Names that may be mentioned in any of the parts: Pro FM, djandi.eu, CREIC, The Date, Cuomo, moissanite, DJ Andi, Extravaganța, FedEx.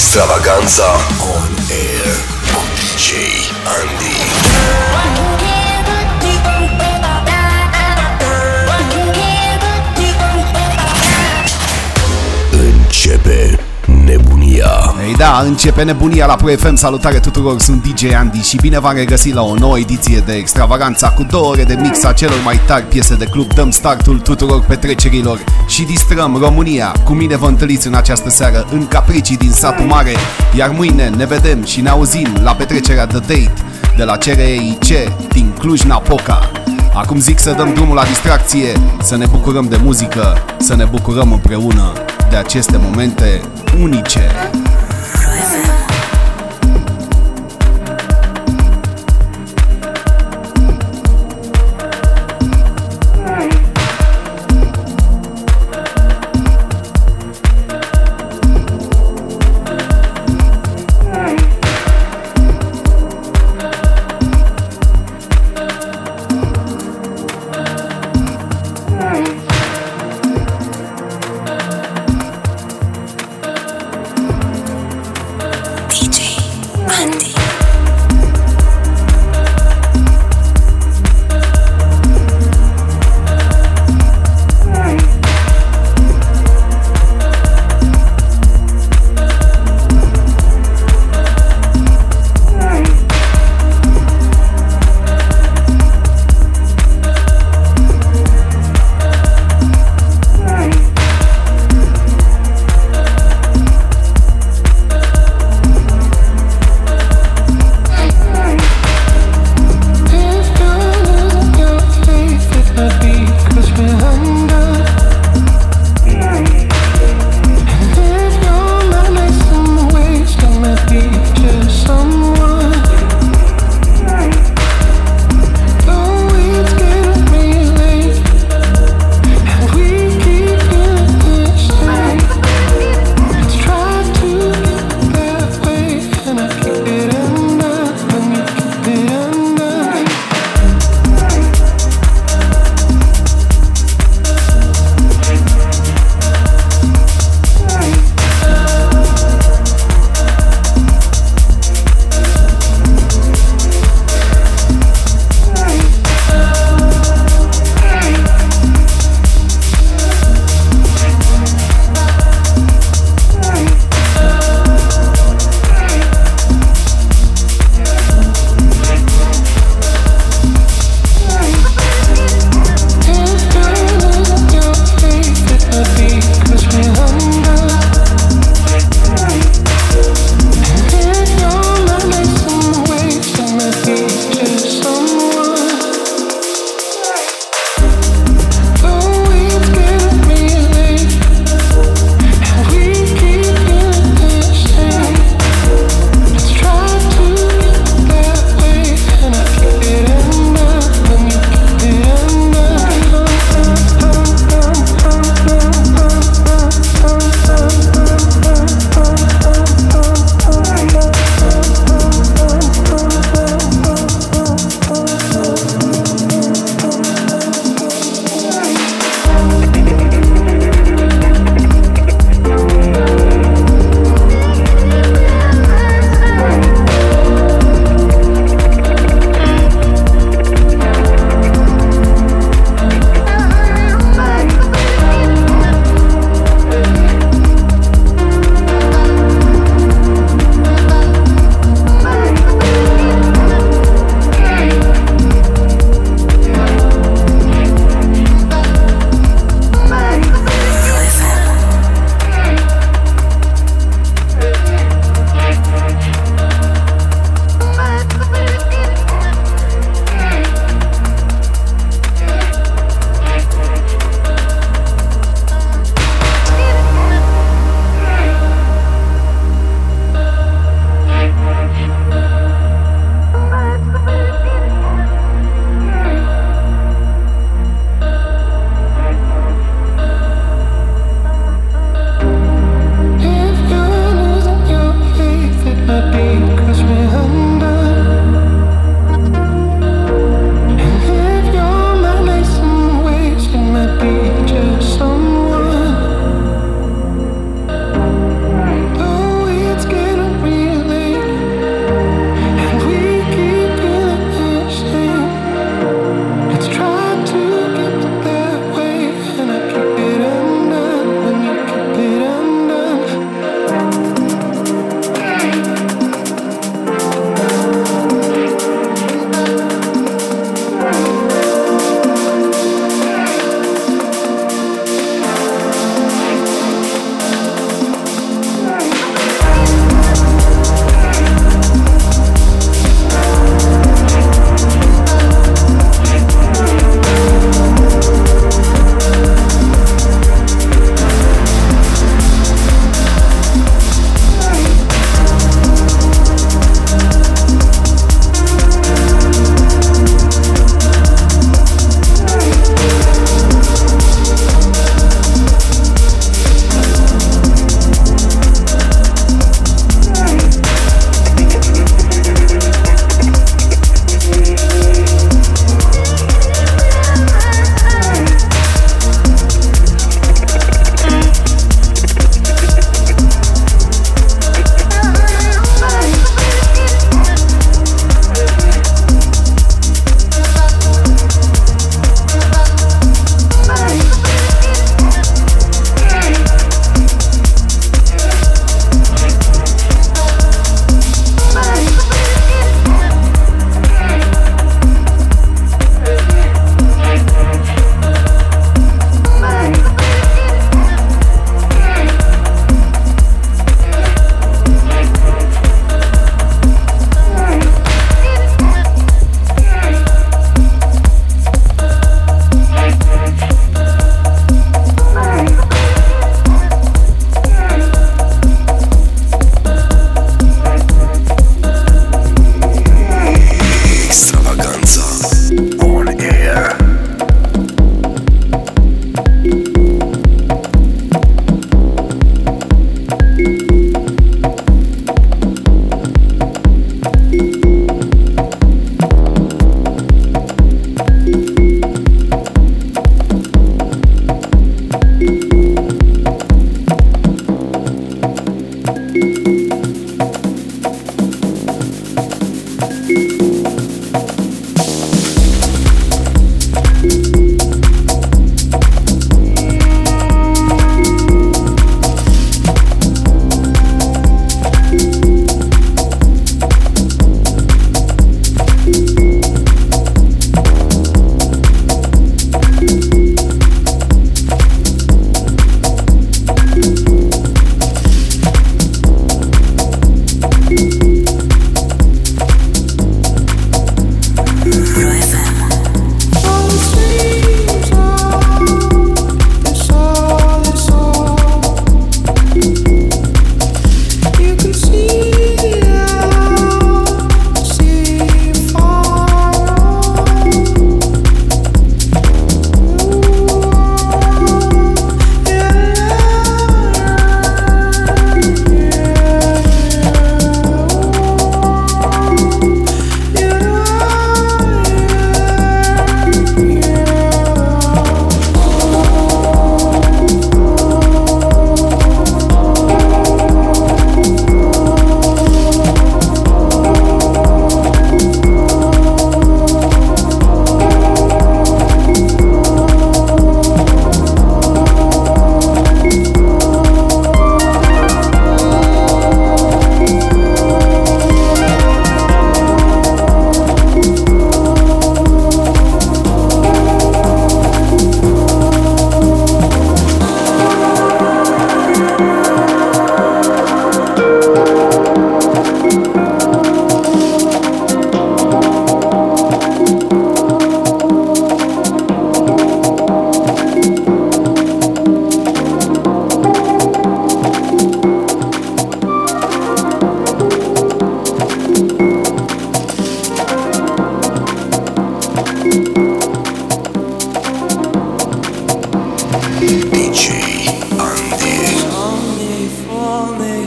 Extravaganza on air on DJ Andi. Începe nebunia. Ei da, începe nebunia la Pro FM. Salutare tuturor, sunt DJ Andi și bine v-am regăsit la o nouă ediție de Extravaganța cu 2 ore de mix a celor mai tari piese de club. Dăm startul tuturor petrecerilor și distrăm România. Cu mine vă întâlniți în această seară în Capricii din Satul Mare, iar mâine ne vedem și ne auzim la petrecerea The Date de la CREIC din Cluj-Napoca. Acum zic să dăm drumul la distracție, să ne bucurăm de muzică, să ne bucurăm împreună de aceste momente unice.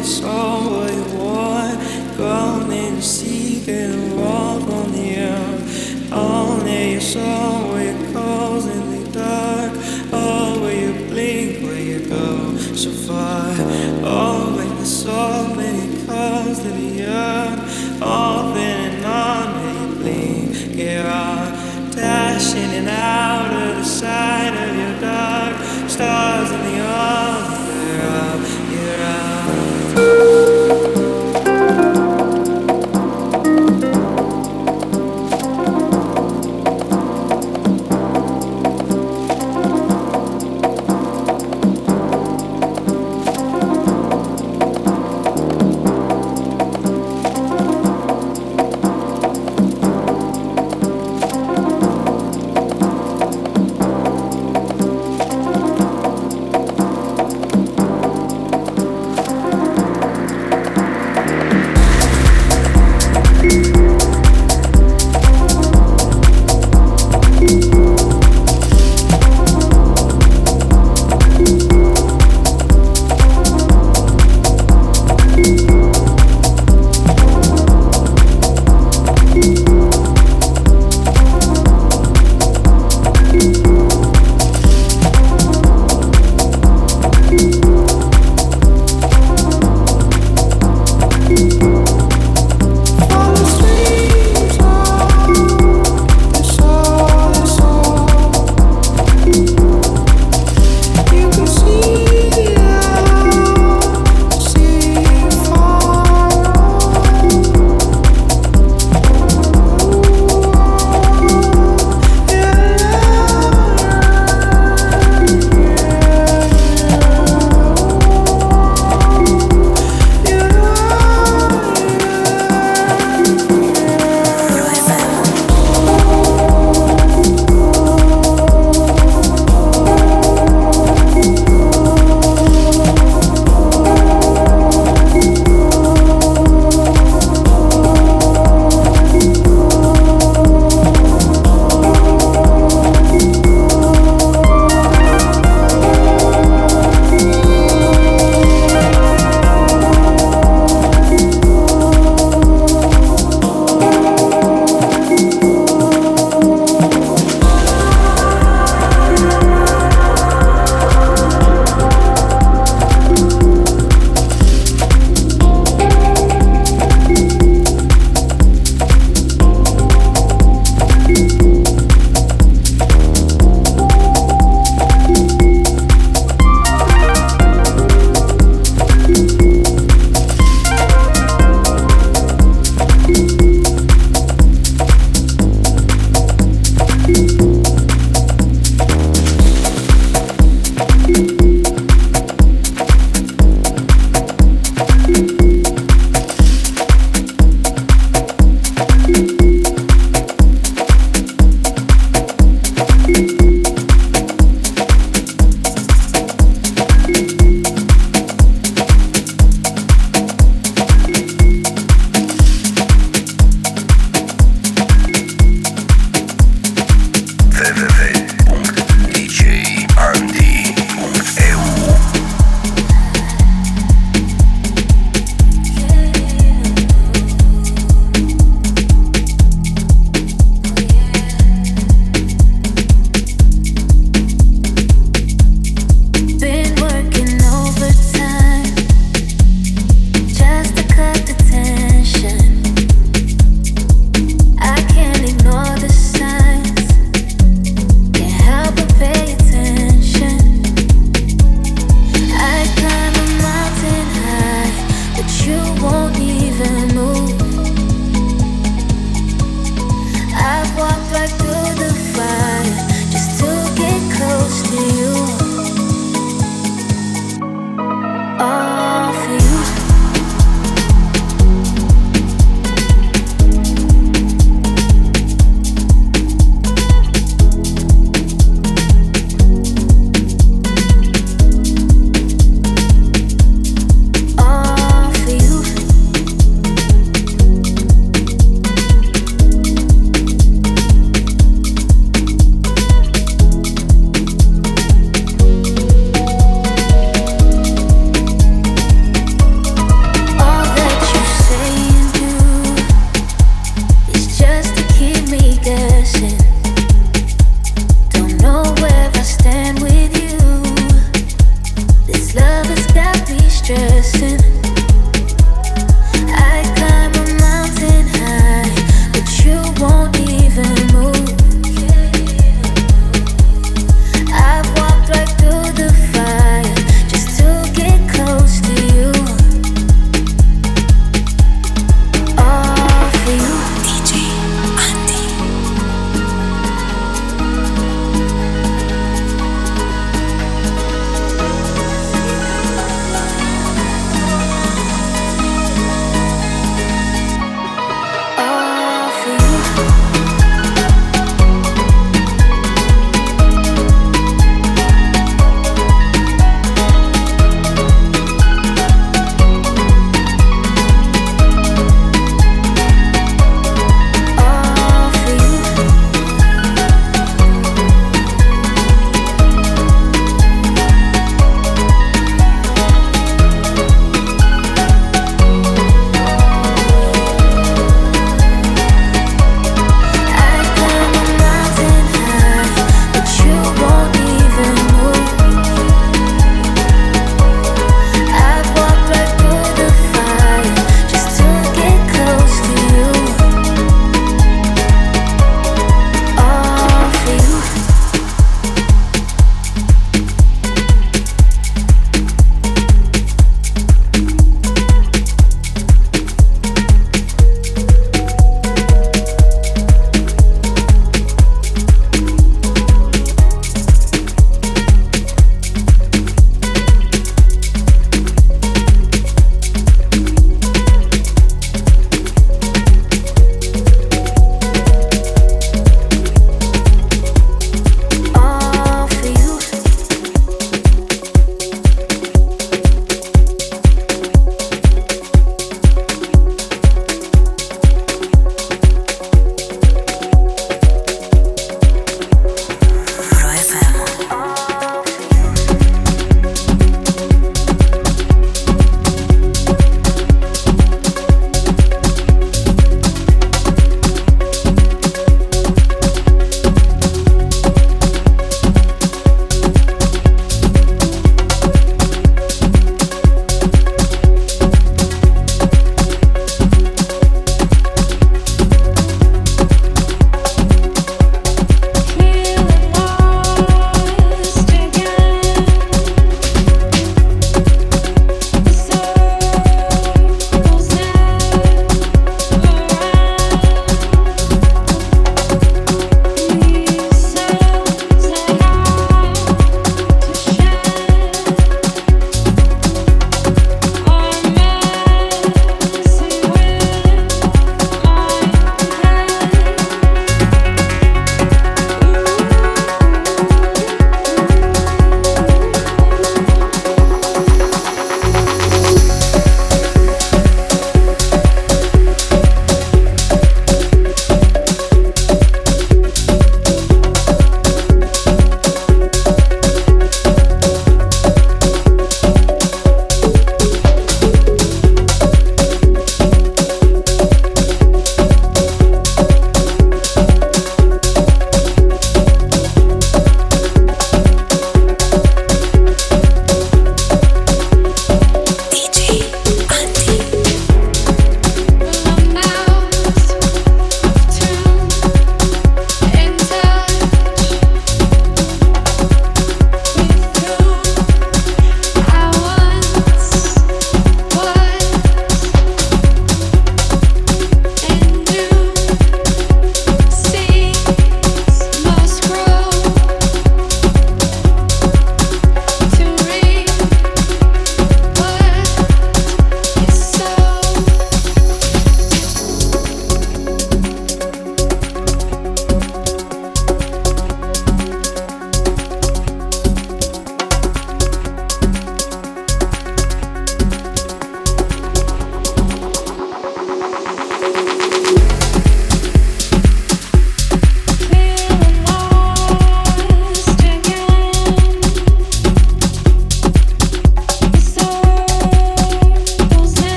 is all I want. Come and seek and walk on the earth. All you saw where it calls in the dark. Oh, where you blink, where you go so far. Oh, like the salt when it comes to the earth. All thin and on, where you blink, get out. Dashing and out of the side of your dark stars in the earth.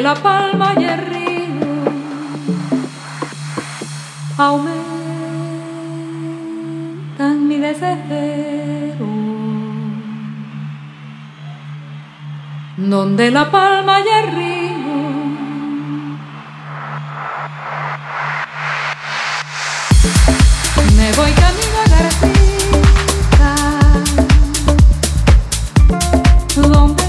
de la palma y el río aumentan mi desespero. Donde la palma y el río me voy camino a García. Donde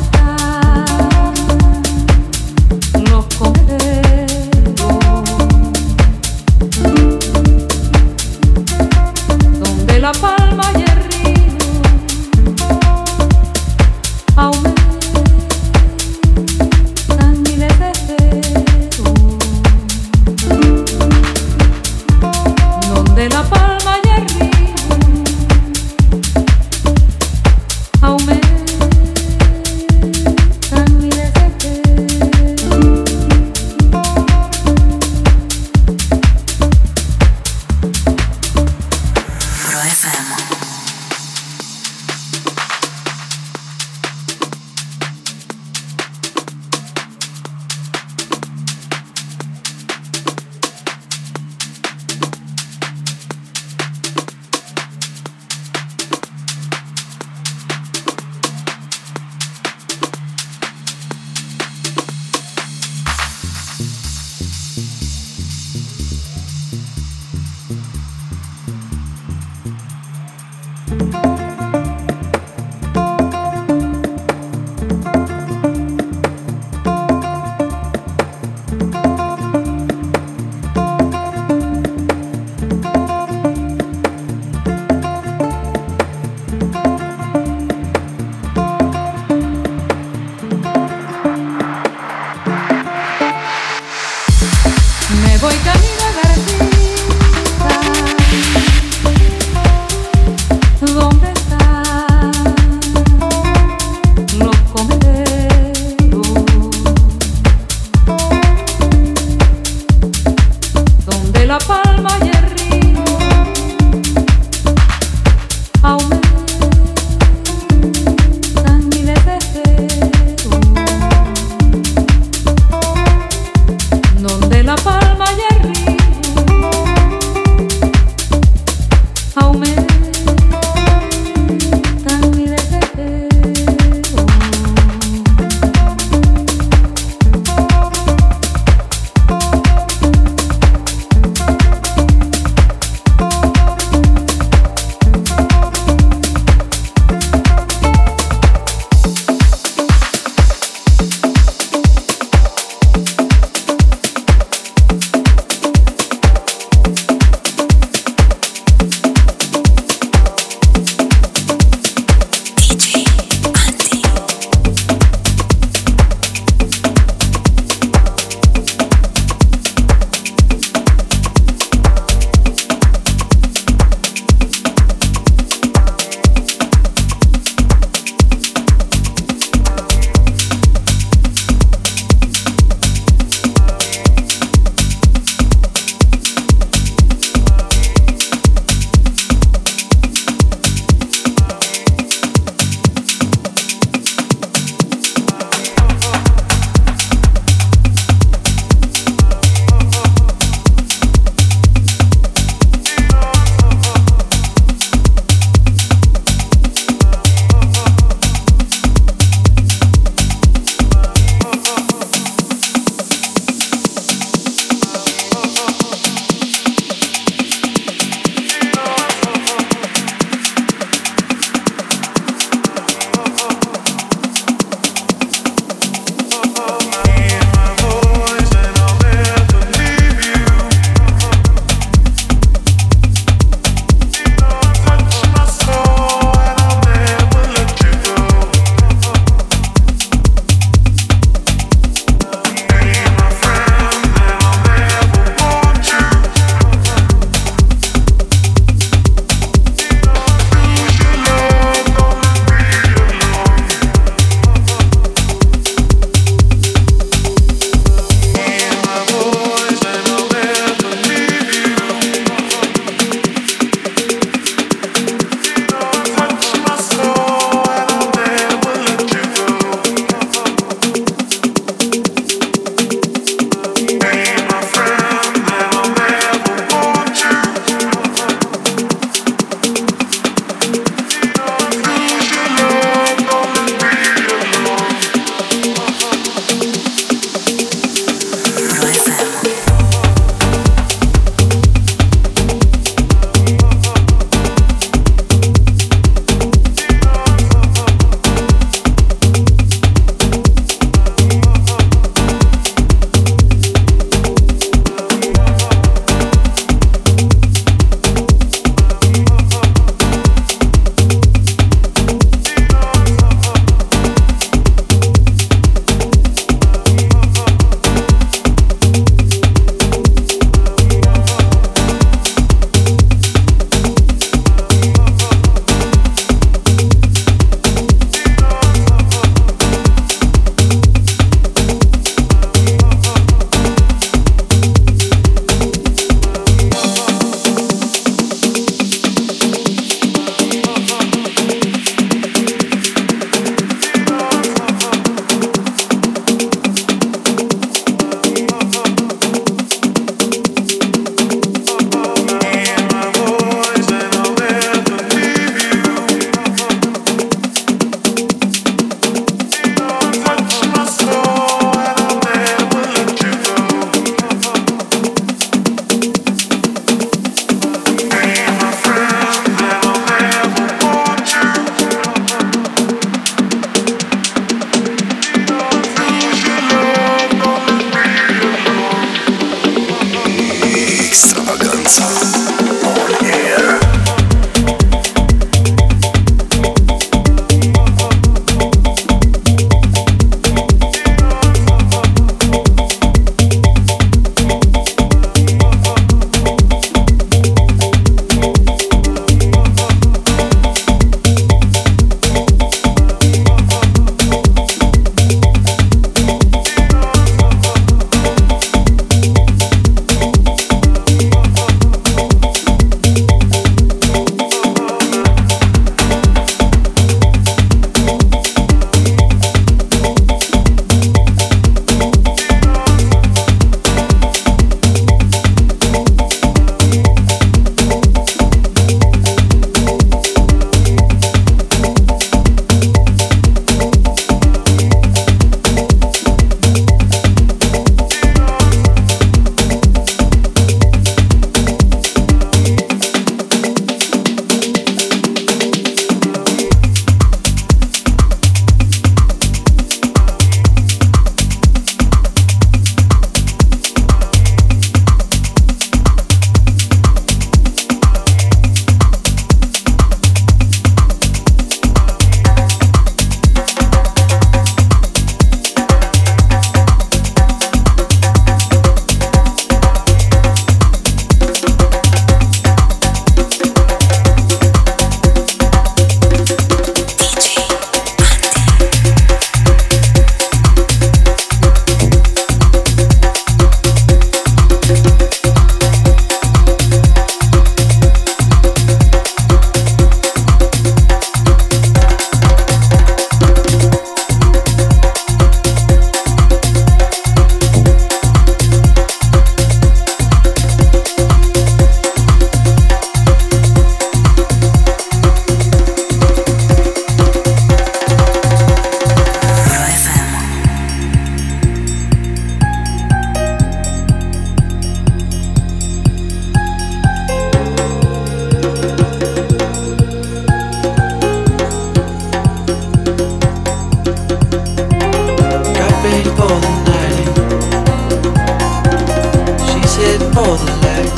holding back.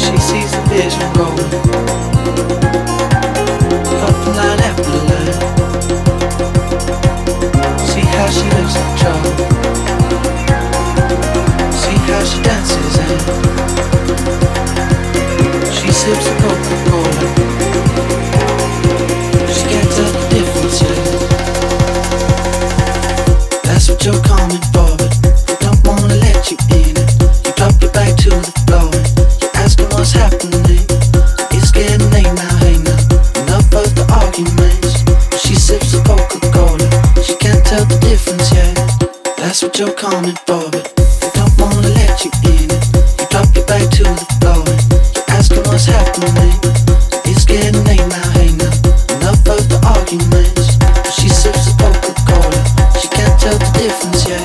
She sees the vision rolling up line after line. See how she lives in trouble. See how she dances and she sips a Coca-Cola. She can't tell the difference yet. That's what you're coming for, but you in it, you drop your back to the floor, you're asking what's happening. It's getting late now, hey now, enough of the arguments. She sips a Coca-Cola, she can't tell the difference yet. That's what you're coming for, but I don't wanna let you in it. You drop your back to the floor, you're asking what's happening. It's getting late now, hey now, enough of the arguments. She sips a Coca-Cola, she can't tell the difference yet.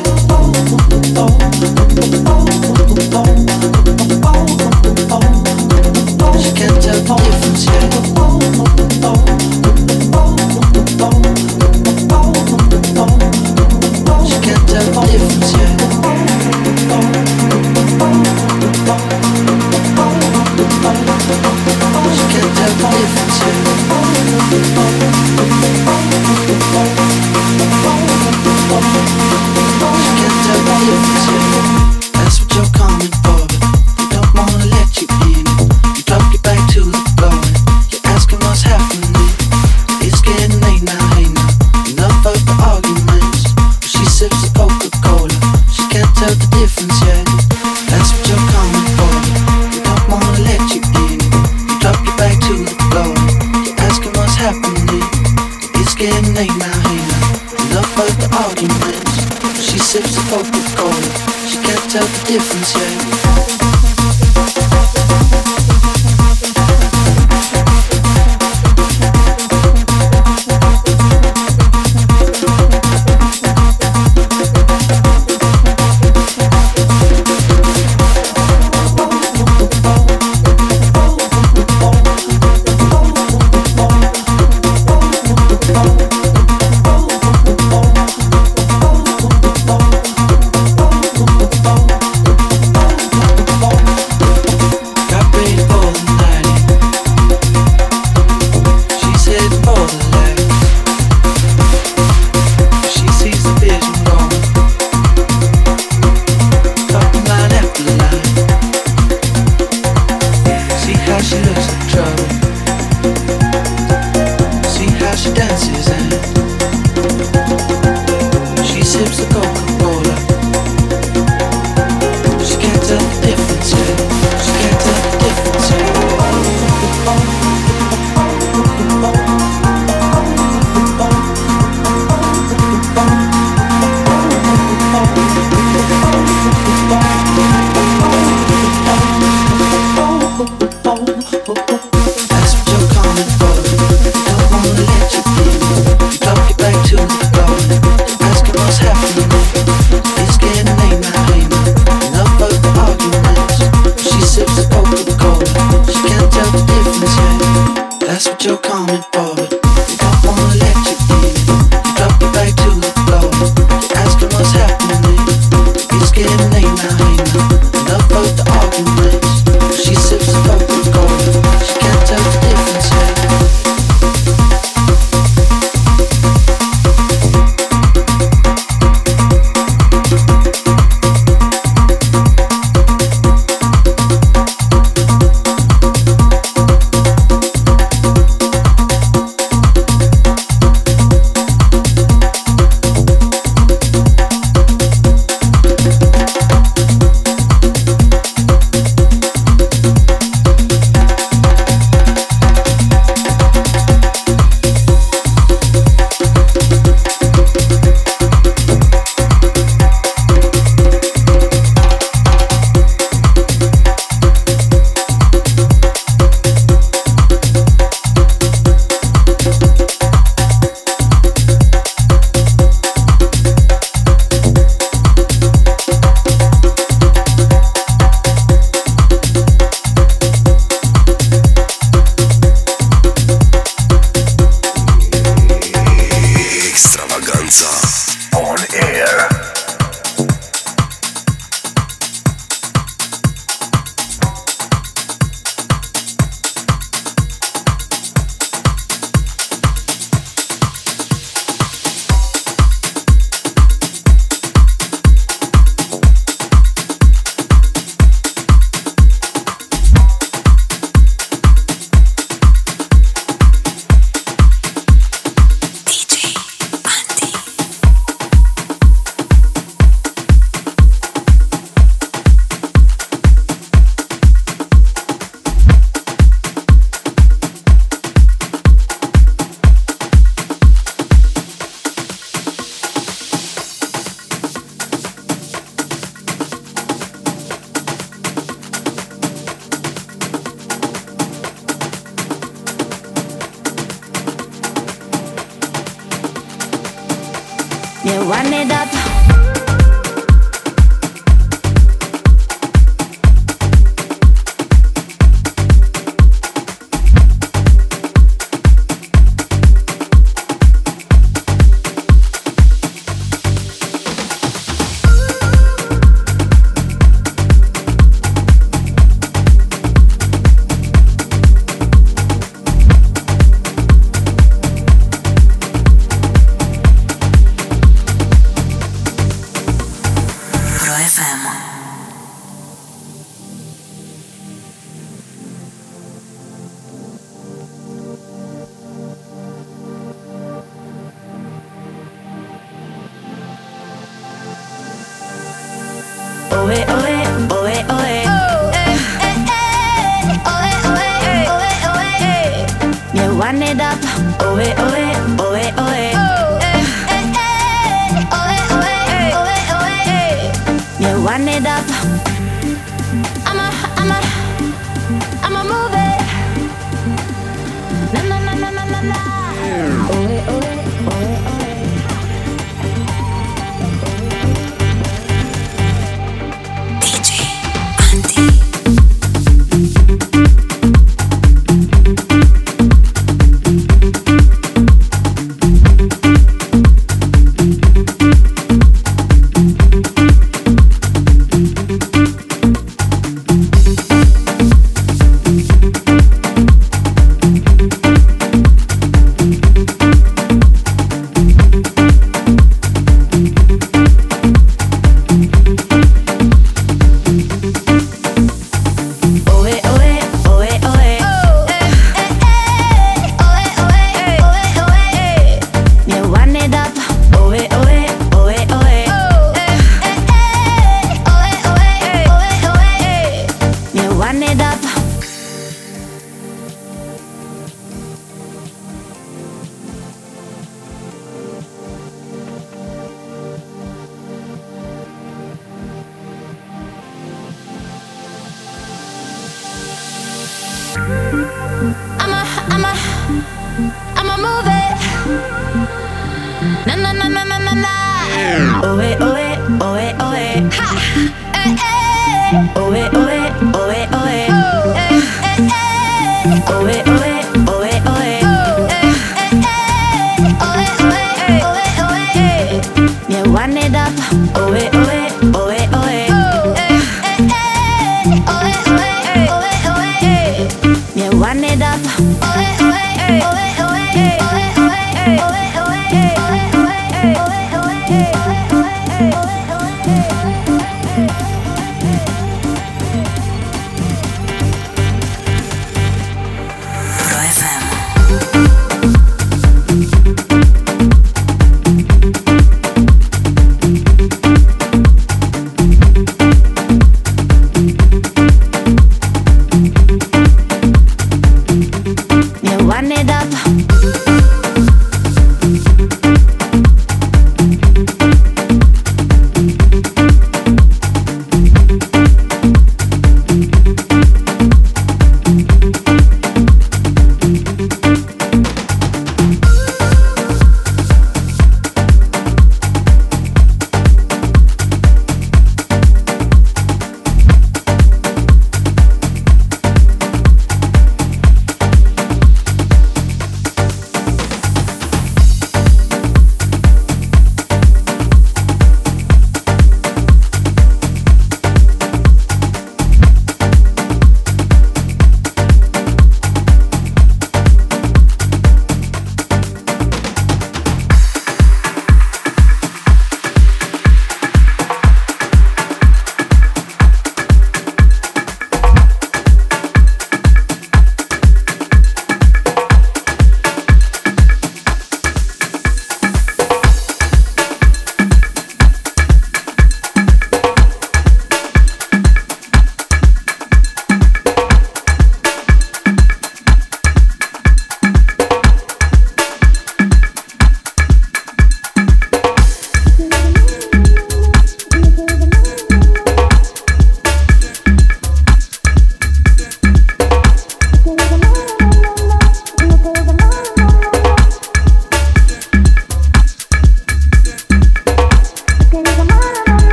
ne one dat.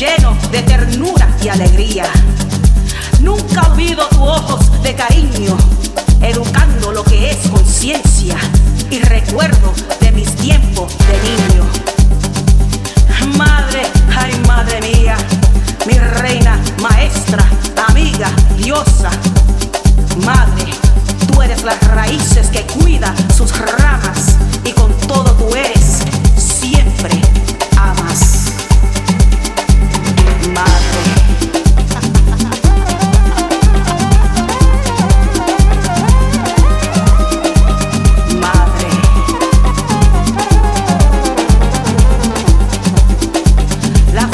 lleno de ternura y alegría. Nunca olvido tus ojos de cariño, educando lo que es conciencia y recuerdo de mis tiempos de niño. Madre, ay madre mía, mi reina, maestra, amiga, diosa. Madre, tú eres las raíces que cuida sus ramas y con todo tú eres, siempre amas. Madre. Madre, la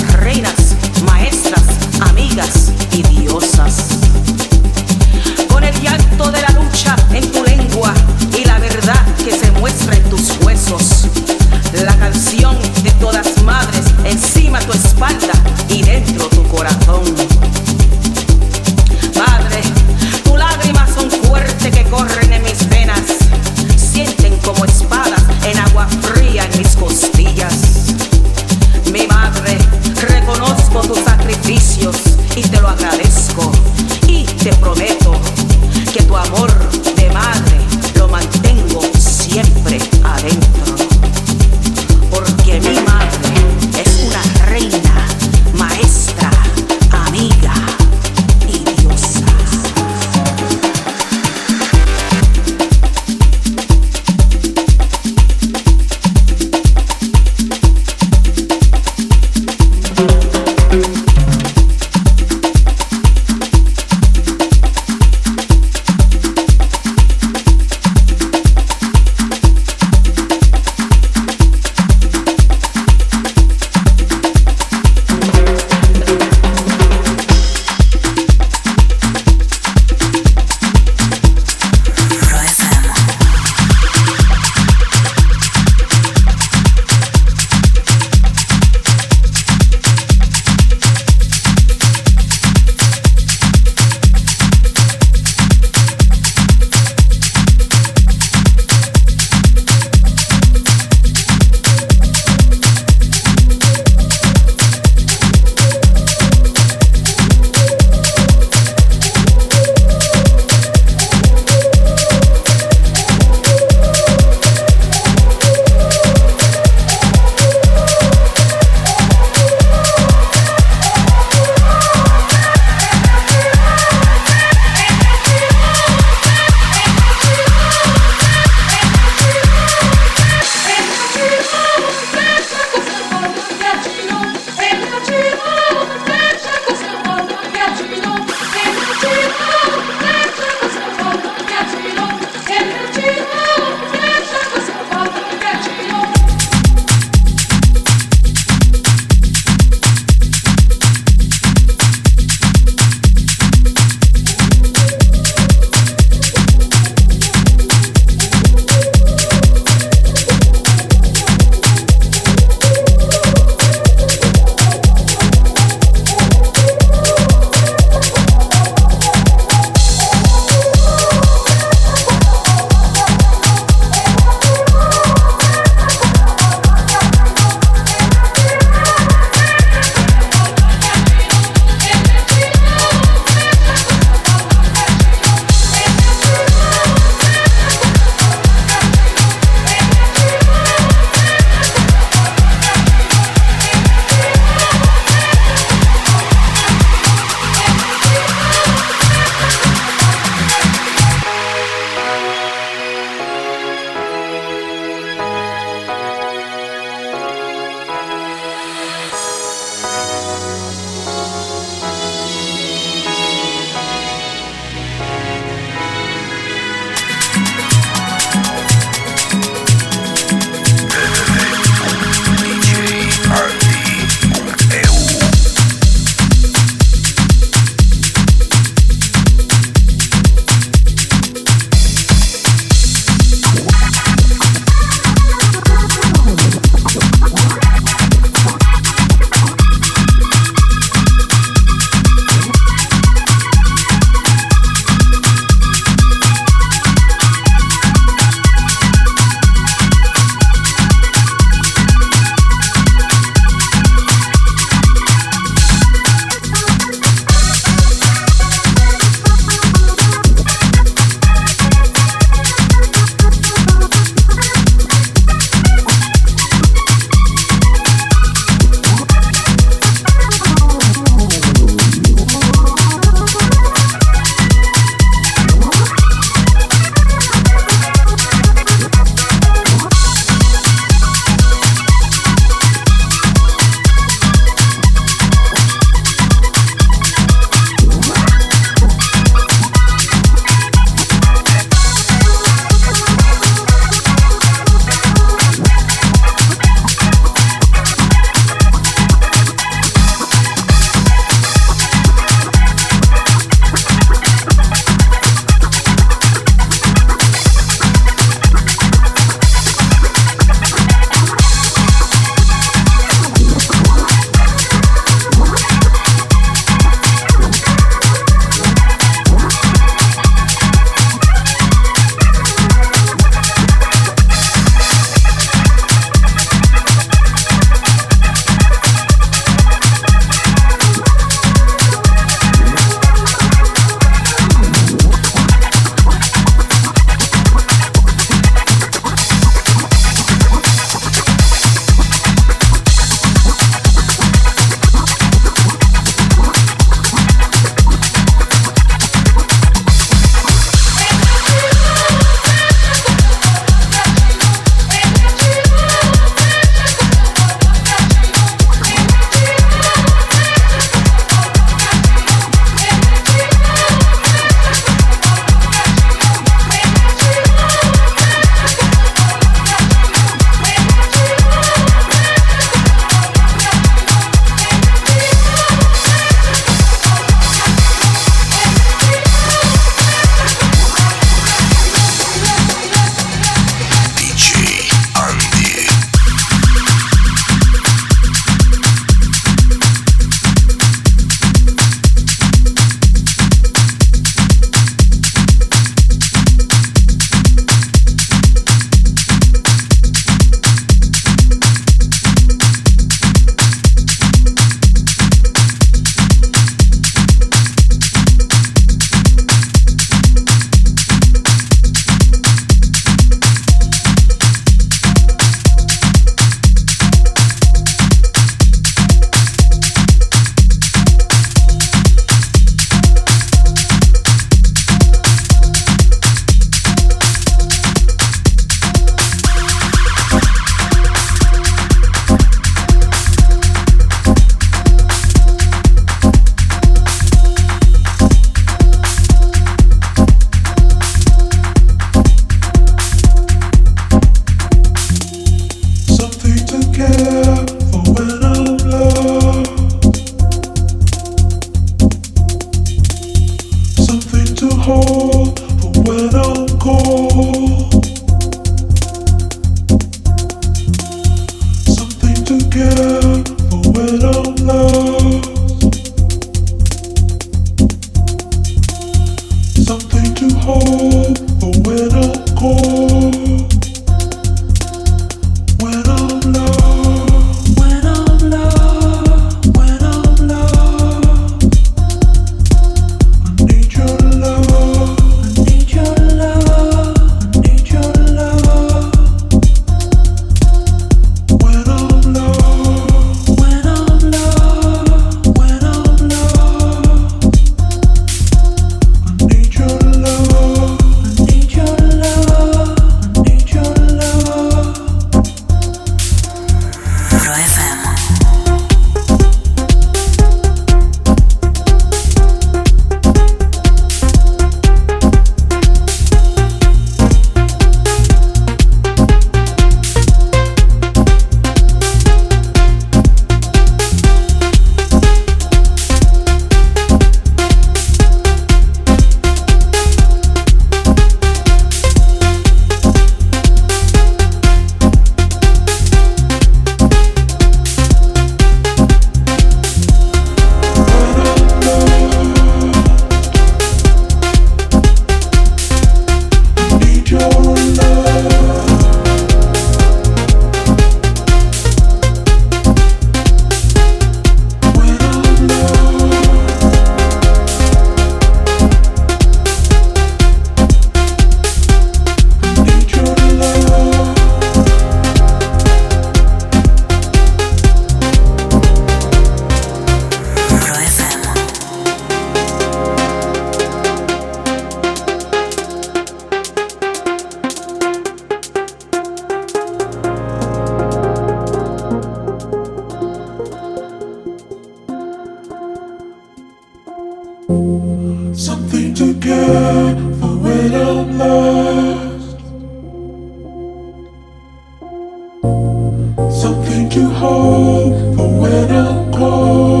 take you home for when I'm gone.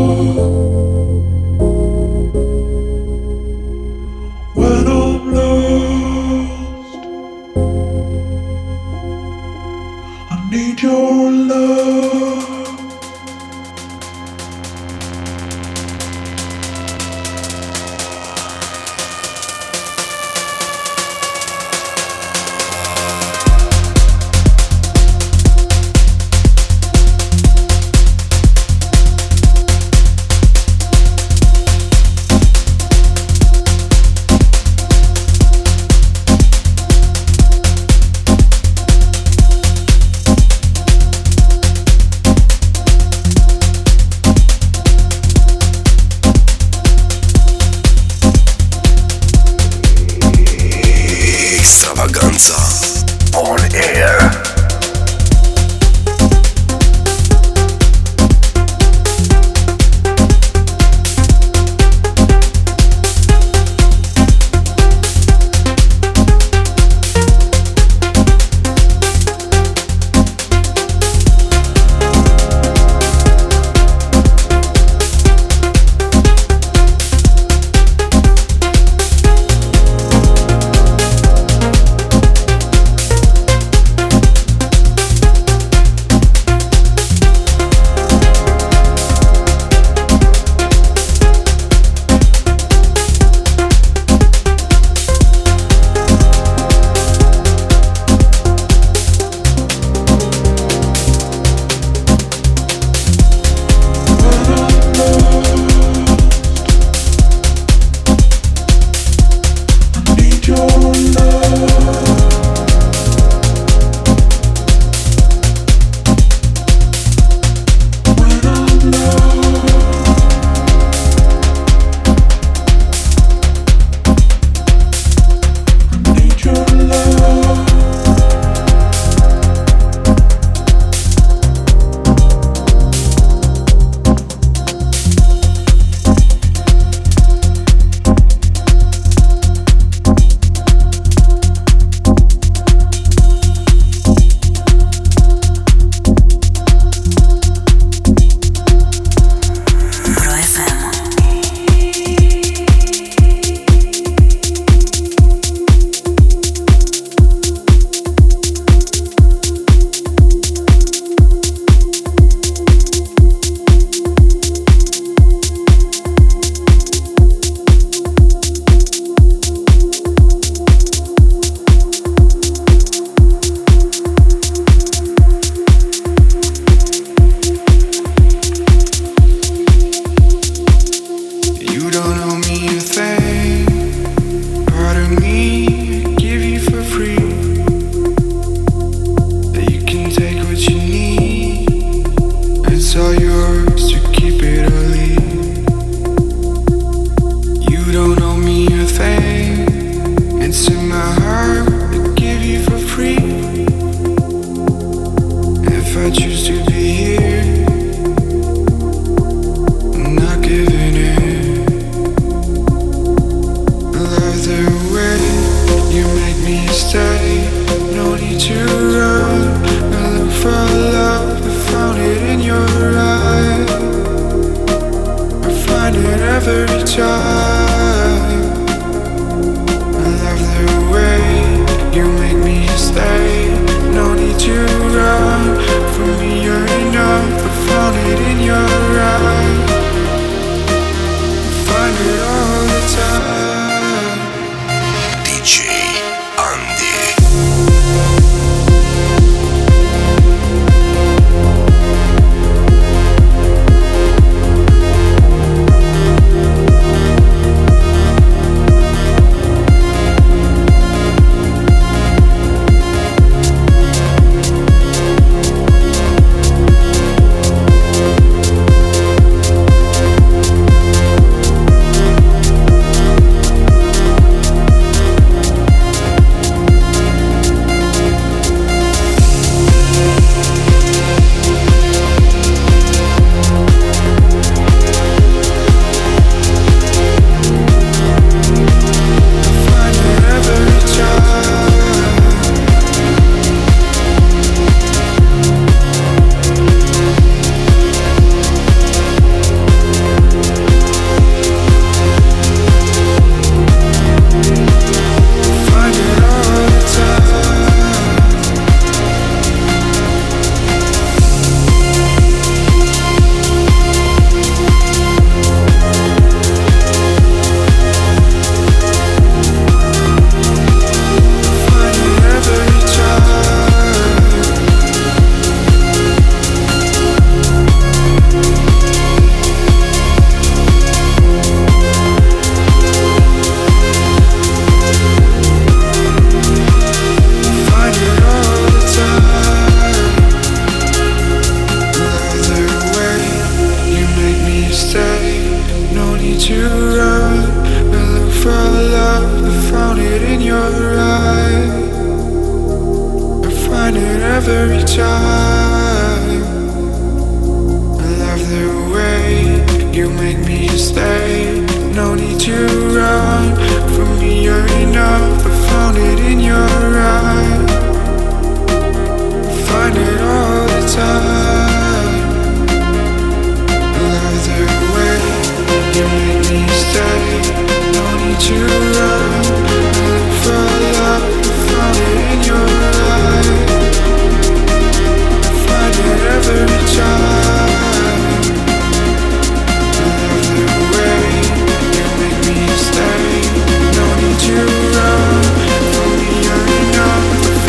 every time. I love the way you make me stay. No need to run from me, you're enough. I found it in your eyes. I find it all the time. I love the way you make me stay. No need to run. I look for love. I found it in your eyes. I find it every time. No need to run, for me you're enough.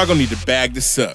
Y'all gonna need to bag this up.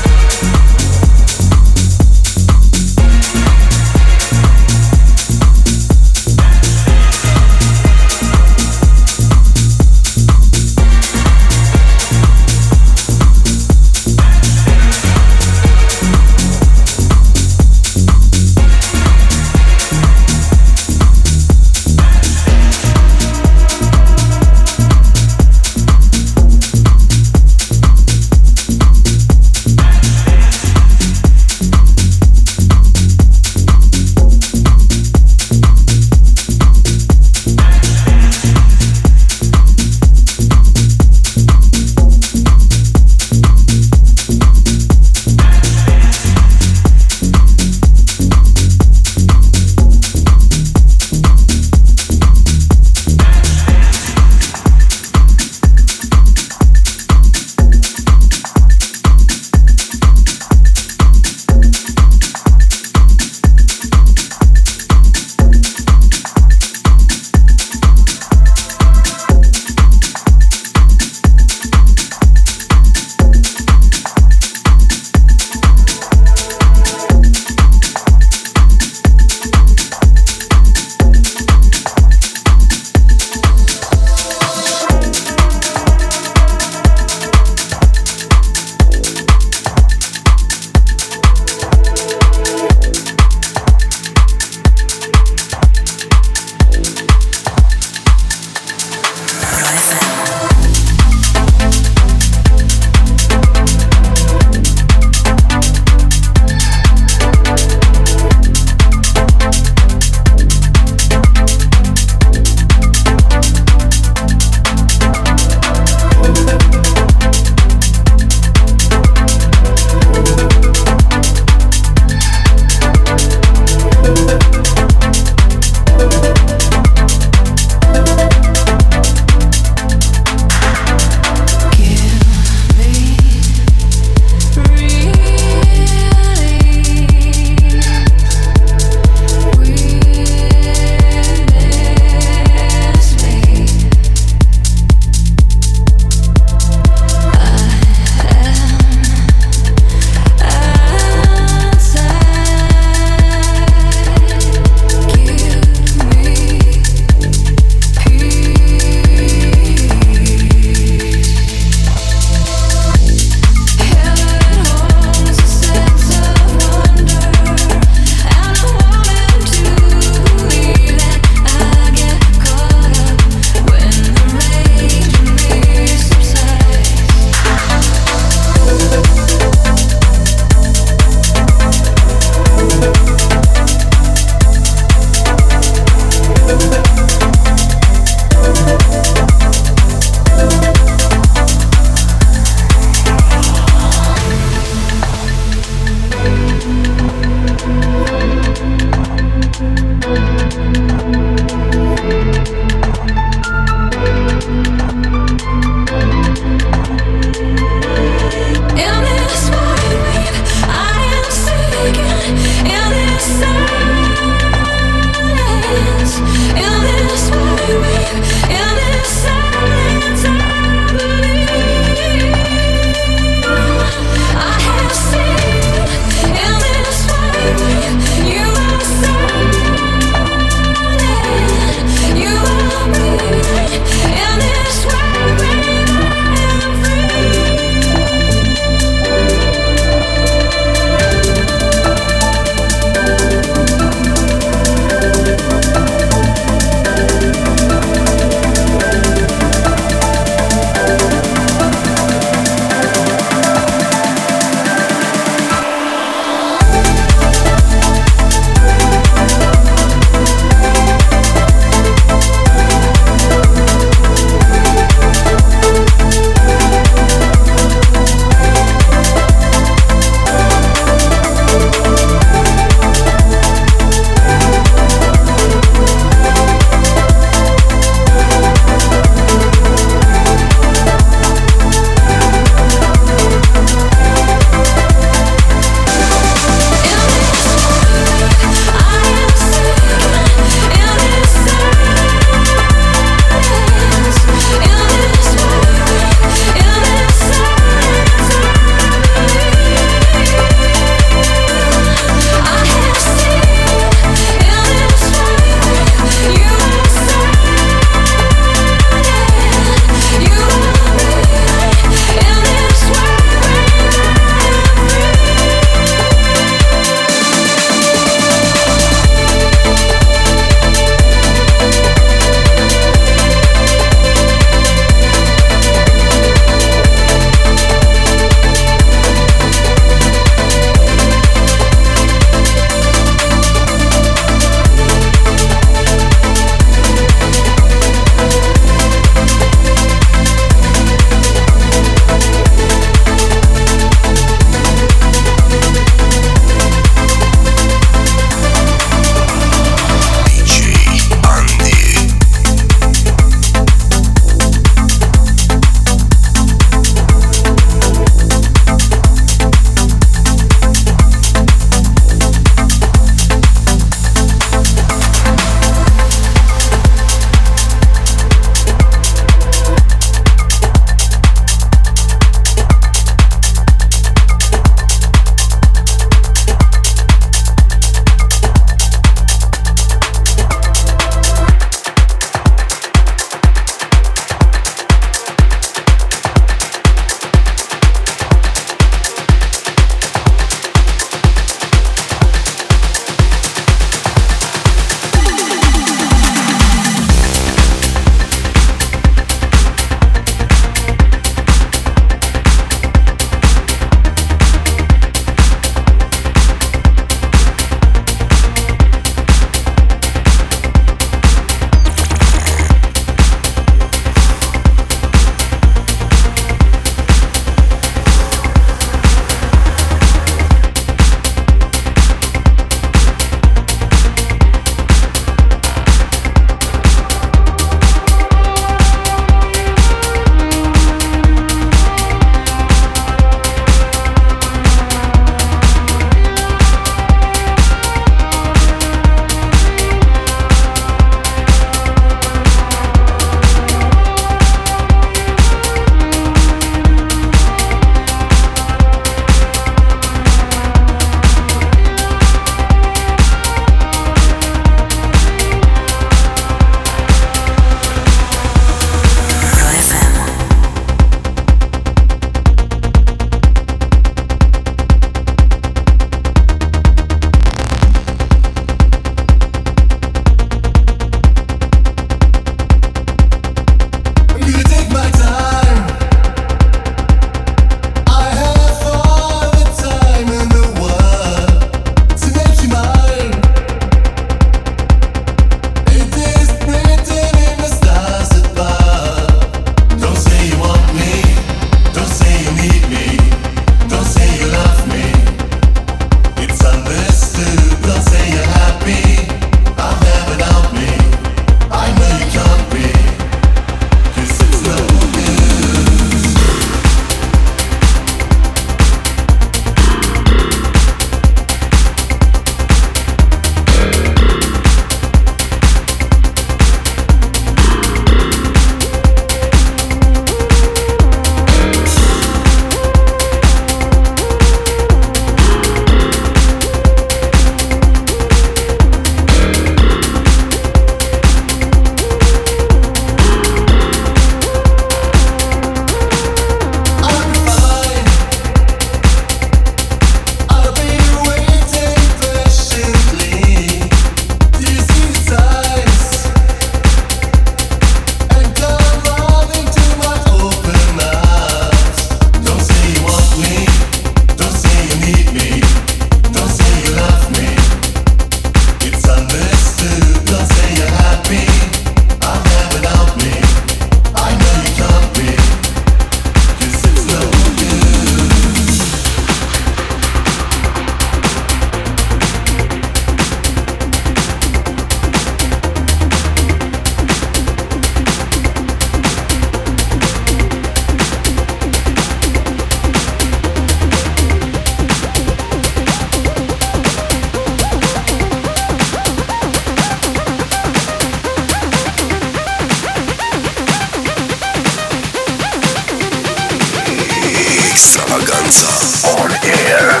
Extravaganza on air.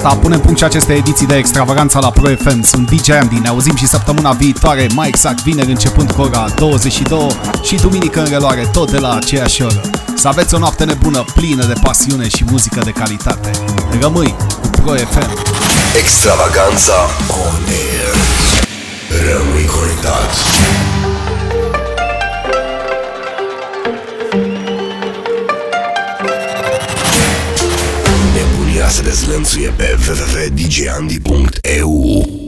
Gata, punem punct și aceste ediții de Extravaganța la Pro FM. Sunt DJ Andi, ne auzim și săptămâna viitoare, mai exact vineri începând cu ora 22 și duminică în reluare tot de la aceeași oră. Să aveți o noapte nebună, plină de pasiune și muzică de calitate. Rămâi cu Pro FM. Extravaganța on air. Rămâi conectat. Se dezlănțuie pe www.djandi.eu.